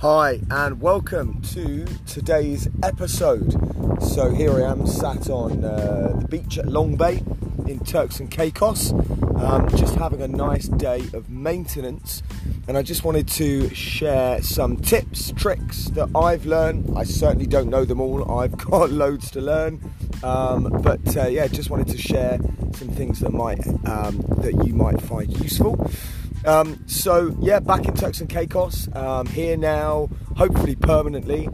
Hi and welcome to today's episode. So here I am sat on the beach at Long Bay in Turks and Caicos, just having a nice day of maintenance, and I just wanted to share some tips, tricks that I've learned. I certainly don't know them all, I've got loads to learn, but just wanted to share some things that might that you might find useful. Back in Turks and Caicos, here now, hopefully permanently,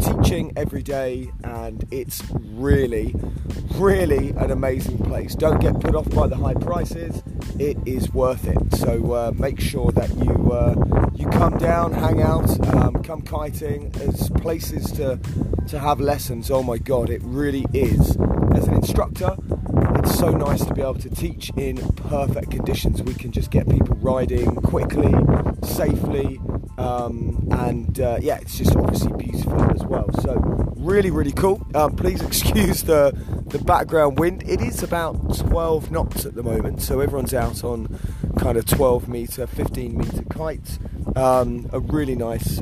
teaching every day, and it's really, really an amazing place. Don't get put off by the high prices, it is worth it. So make sure that you come down, hang out, come kiting. There's places to have lessons. Oh my God, it really is. As an instructor, it's so nice to be able to teach in perfect conditions. We can just get people riding quickly, safely, and it's just obviously beautiful as well. So really, really cool. Please excuse the background wind. It is about 12 knots at the moment, so everyone's out on kind of 12 metre, 15 metre kites. A really nice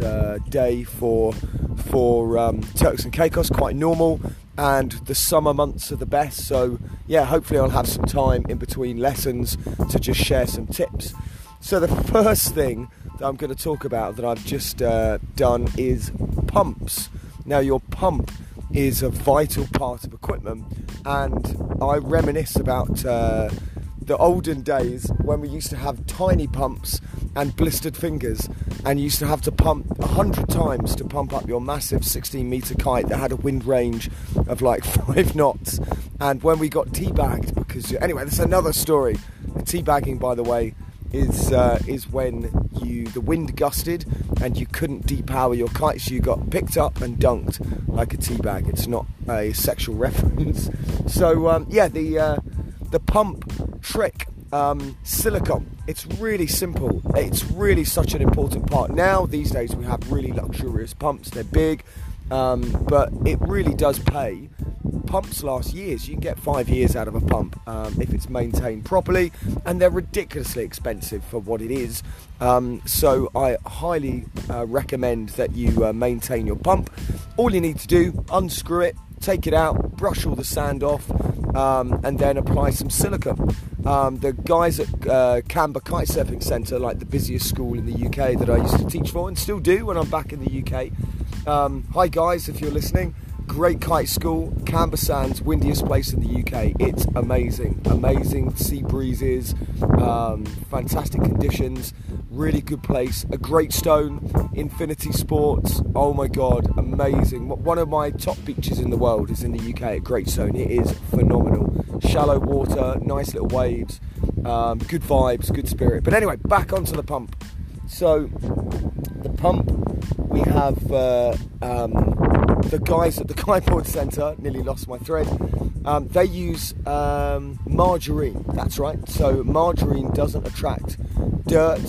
day for Turks and Caicos, quite normal. And the summer months are the best, so yeah, hopefully I'll have some time in between lessons to just share some tips. So the first thing that I'm going to talk about that I've just done is pumps. Now your pump is a vital part of equipment, and I reminisce about the olden days when we used to have tiny pumps and blistered fingers, and you used to have to pump 100 times to pump up your massive 16 metre kite that had a wind range of like 5 knots. And when we got teabagged, because anyway, that's another story. Teabagging, by the way, is when the wind gusted and you couldn't depower your kite, so you got picked up and dunked like a teabag. It's not a sexual reference. So the pump trick, silicone. It's really simple. It's really such an important part. Now, these days, we have really luxurious pumps. They're big, but it really does pay. Pumps last years. You can get 5 years out of a pump if it's maintained properly, and they're ridiculously expensive for what it is. So I highly recommend that you maintain your pump. All you need to do, unscrew it, take it out, brush all the sand off, and then apply some silicone. The guys at Camber Kite Surfing Centre, like the busiest school in the UK that I used to teach for and still do when I'm back in the UK. Hi guys, if you're listening, great kite school, Camber Sands, windiest place in the UK. It's amazing, amazing sea breezes, fantastic conditions, really good place. A Great Stone, Infinity Sports, oh my God, amazing. One of my top beaches in the world is in the UK at Great Stone. It is phenomenal. Shallow water, nice little waves, good vibes, good spirit. But anyway, back onto the pump. So the pump, we have the guys at the kiteboard centre, nearly lost my thread, they use margarine, that's right. So margarine doesn't attract dirt,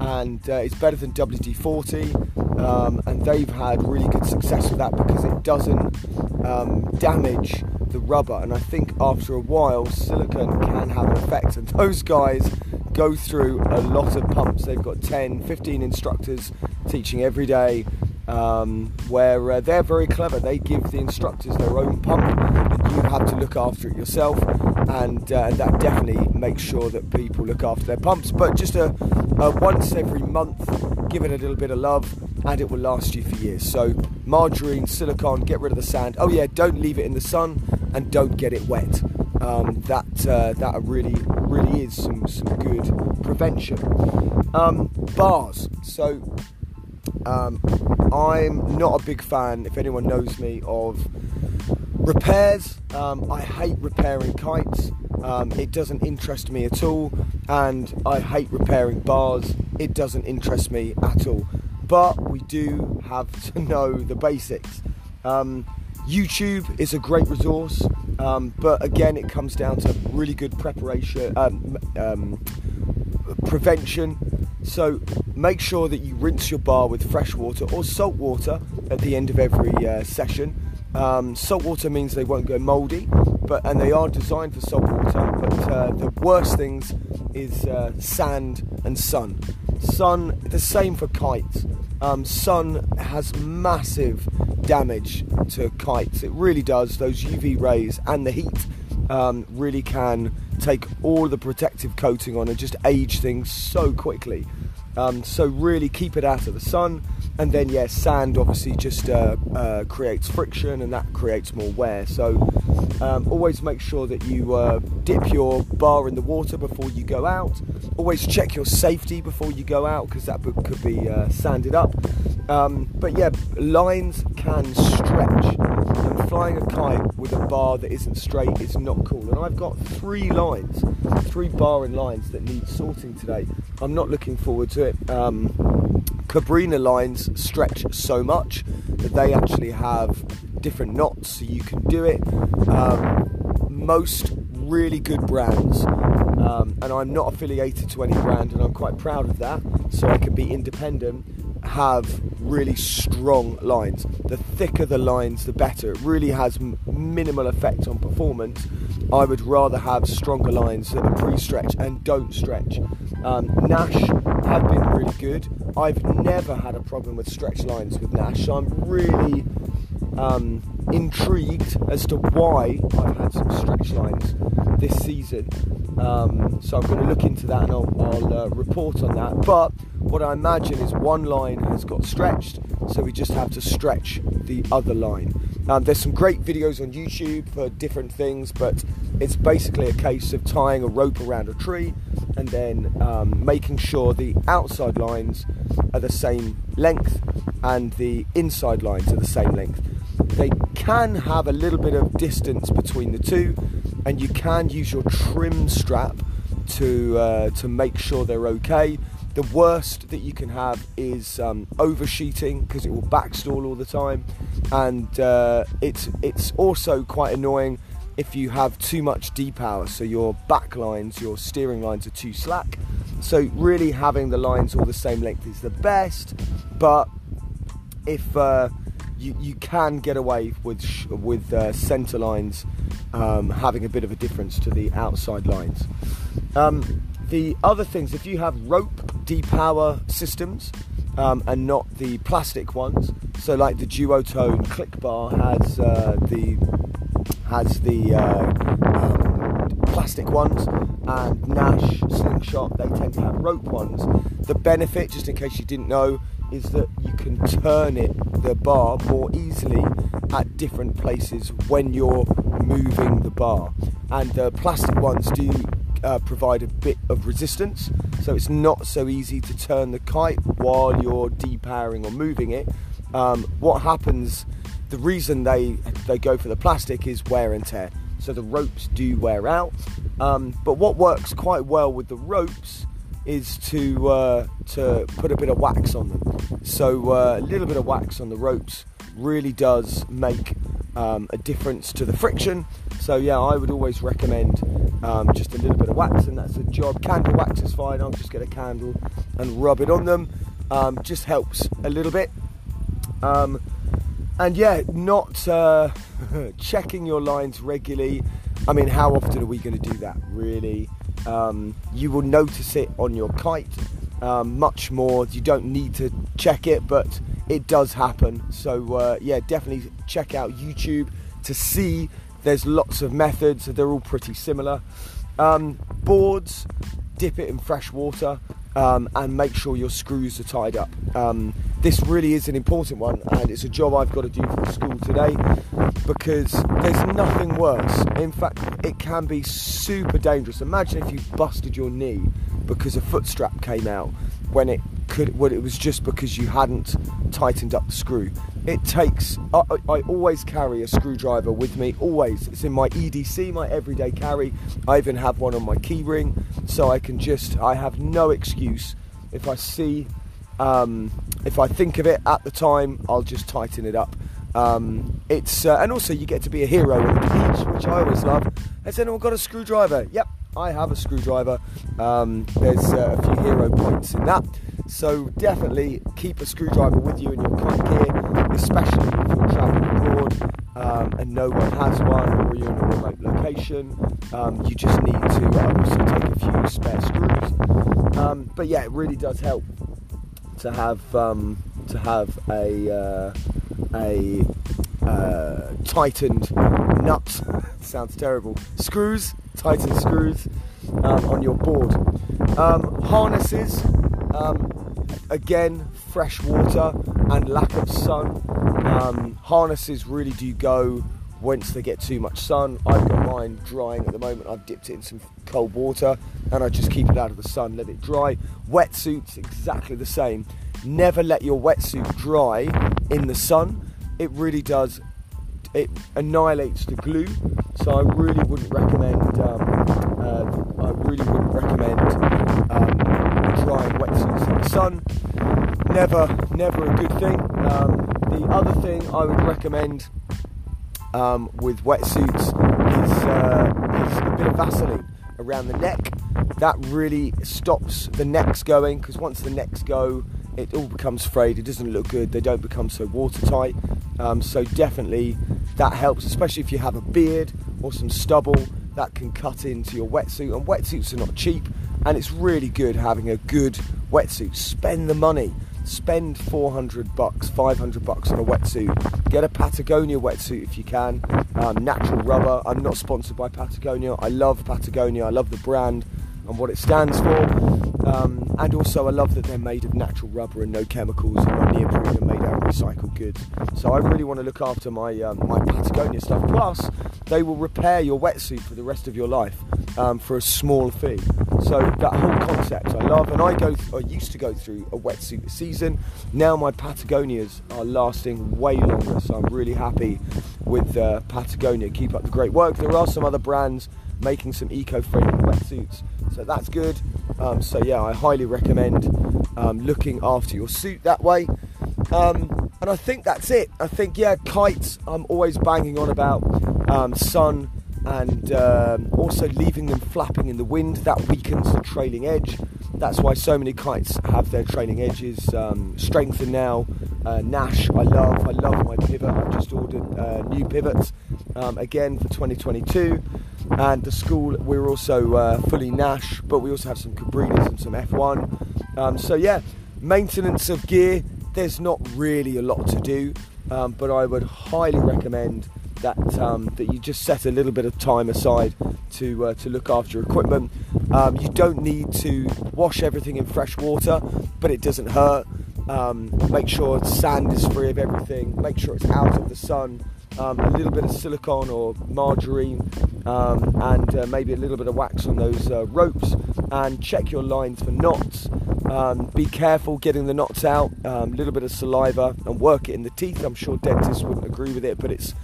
and it's better than WD-40, and they've had really good success with that because it doesn't damage the rubber, and I think after a while silicone can have an effect, and those guys go through a lot of pumps. They've got 10, 15 instructors teaching every day, where they're very clever. They give the instructors their own pump, and you have to look after it yourself, and that definitely makes sure that people look after their pumps. But just a once every month, give it a little bit of love, and it will last you for years. So margarine, silicone, get rid of the sand. Oh yeah, don't leave it in the sun, and don't get it wet. That really, really is some good prevention. Bars. So I'm not a big fan, if anyone knows me, of repairs. I hate repairing kites. It doesn't interest me at all. And I hate repairing bars. It doesn't interest me at all. But we do have to know the basics. YouTube is a great resource. But again, it comes down to really good preparation, prevention. So make sure that you rinse your bar with fresh water or salt water at the end of every session. Salt water means they won't go mouldy, and they are designed for salt water. But the worst things is sand and sun. Sun, the same for kites. Sun has massive damage to kites. It really does. Those UV rays and the heat really can take all the protective coating on and just age things so quickly. So really keep it out of the sun. And then, yeah, sand obviously just creates friction, and that creates more wear. So always make sure that you dip your bar in the water before you go out. Always check your safety before you go out, because that could be sanded up. But yeah, lines can stretch, and flying a kite with a bar that isn't straight is not cool. And I've got three bar and lines that need sorting today. I'm not looking forward to it. Cabrinha lines stretch so much that they actually have different knots, so you can do it. Most really good brands, and I'm not affiliated to any brand, and I'm quite proud of that, so I can be independent, have really strong lines. The thicker the lines, the better. It really has minimal effect on performance. I would rather have stronger lines that are pre-stretch and don't stretch. Naish have been really good. I've never had a problem with stretch lines with Naish, so I'm really intrigued as to why I've had some stretch lines this season. So I'm going to look into that, and I'll report on that. But what I imagine is one line has got stretched, so we just have to stretch the other line. There's some great videos on YouTube for different things, but it's basically a case of tying a rope around a tree and then making sure the outside lines are the same length and the inside lines are the same length. They can have a little bit of distance between the two, and you can use your trim strap to make sure they're okay. The worst that you can have is oversheeting, because it will backstall all the time, and it's also quite annoying if you have too much depower, so your back lines, your steering lines are too slack. So really having the lines all the same length is the best, but if you can get away with centre lines having a bit of a difference to the outside lines. The other things, if you have rope depower systems and not the plastic ones, so like the Duotone Click Bar has the plastic ones, and Naish, Slingshot, they tend to have rope ones. The benefit, just in case you didn't know, is that you can turn the bar more easily at different places when you're moving the bar. And the plastic ones do provide a bit of resistance, so it's not so easy to turn the kite while you're depowering or moving it. What happens, the reason they go for the plastic is wear and tear, so the ropes do wear out. But what works quite well with the ropes is to put a bit of wax on them. So a little bit of wax on the ropes really does make a difference to the friction. So yeah, I would always recommend just a little bit of wax, and that's a job. Candle wax is fine. I'll just get a candle and rub it on them. Just helps a little bit. And yeah, not checking your lines regularly. I mean, how often are we going to do that, really? You will notice it on your kite much more. You don't need to check it, but it does happen. So yeah, definitely check out YouTube to see. There's lots of methods. They're all pretty similar. Boards, dip it in fresh water and make sure your screws are tied up. This really is an important one, and it's a job I've got to do for school today, because there's nothing worse. In fact, it can be super dangerous. Imagine if you busted your knee because a foot strap came out when it was just because you hadn't tightened up the screw. I always carry a screwdriver with me, always. It's in my EDC, my everyday carry. I even have one on my key ring, so I have no excuse. If I see, if I think of it at the time, I'll just tighten it up. And also you get to be a hero at the beach, which I always love. Has anyone got a screwdriver? Yep, I have a screwdriver. There's a few hero points in that. So definitely keep a screwdriver with you in your kite gear, especially if you're traveling abroad. and no one has one, or you're in a remote location, you just need to also take a few spare screws. But yeah, it really does help to have a tightened nut. Sounds terrible. Screws, tightened screws on your board. Harnesses, again, fresh water and lack of sun. Harnesses really do go once they get too much sun. I've got mine drying at the moment. I've dipped it in some cold water and I just keep it out of the sun, let it dry. Wetsuits, exactly the same. Never let your wetsuit dry in the sun. It really does, it annihilates the glue. So I really wouldn't recommend drying wetsuits in the sun. Never a good thing. The other thing I would recommend with wetsuits is a bit of Vaseline around the neck. That really stops the necks going, because once the necks go, it all becomes frayed, it doesn't look good, they don't become so watertight. So definitely that helps, especially if you have a beard or some stubble that can cut into your wetsuit. And wetsuits are not cheap, and it's really good having a good wetsuit. Spend the money, spend $400, $500 on a wetsuit. Get a Patagonia wetsuit if you can, natural rubber. I'm not sponsored by Patagonia. I love Patagonia, I love the brand and what it stands for, and also I love that they're made of natural rubber and no chemicals, and my neoprene are made out of recycled goods. So I really want to look after my my Patagonia stuff. Plus, they will repair your wetsuit for the rest of your life for a small fee. So that whole concept I love, and I used to go through a wetsuit season. Now my Patagonias are lasting way longer, so I'm really happy with Patagonia. Keep up the great work. There are some other brands making some eco-friendly wetsuits, so that's good. So yeah, I highly recommend looking after your suit that way. And I think that's it. I think, yeah, kites, I'm always banging on about sun, and also leaving them flapping in the wind. That weakens the trailing edge. That's why so many kites have their trailing edges strengthened now. Naish, I love my pivot. I've just ordered new pivots again for 2022. And the school, we're also fully Naish, but we also have some Cabrinhas and some F1. So yeah, maintenance of gear, there's not really a lot to do, but I would highly recommend that that you just set a little bit of time aside to look after your equipment. You don't need to wash everything in fresh water, but it doesn't hurt. Make sure sand is free of everything. Make sure it's out of the sun. A little bit of silicone or margarine, and maybe a little bit of wax on those ropes, and check your lines for knots. Be careful getting the knots out. A little bit of saliva and work it in the teeth. I'm sure dentists wouldn't agree with it, but it's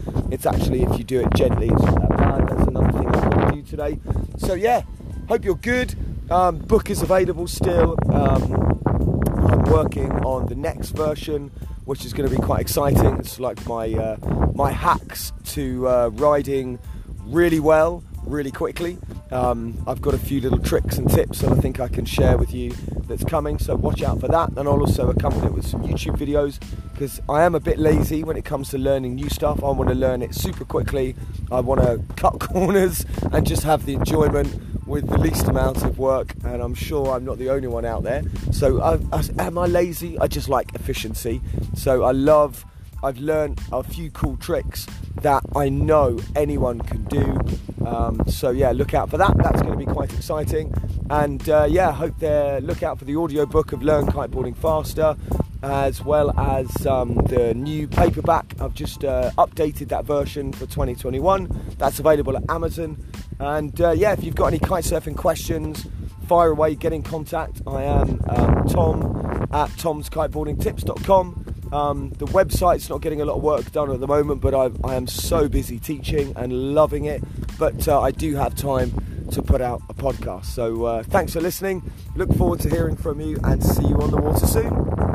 actually, if you do it gently, it's not that bad. That's another thing I'm going to do today. So yeah, hope you're good. Book is available still. I'm working on the next version, which is going to be quite exciting. It's like my hacks to riding really well, really quickly. I've got a few little tricks and tips that I think I can share with you that's coming, so watch out for that. And I'll also accompany it with some YouTube videos, because I am a bit lazy when it comes to learning new stuff. I want to learn it super quickly. I want to cut corners and just have the enjoyment with the least amount of work, and I'm sure I'm not the only one out there. So am I lazy? I just like efficiency. So I've learned a few cool tricks that I know anyone can do. So yeah, look out for that. That's going to be quite exciting. And yeah, look out for the audiobook of Learn Kiteboarding Faster, as well as the new paperback. I've just updated that version for 2021. That's available at Amazon. And yeah, if you've got any kite surfing questions, fire away, get in contact. I am Tom at tomskiteboardingtips.com. The website's not getting a lot of work done at the moment, but I am so busy teaching and loving it. But I do have time to put out a podcast. So thanks for listening. Look forward to hearing from you, and see you on the water soon.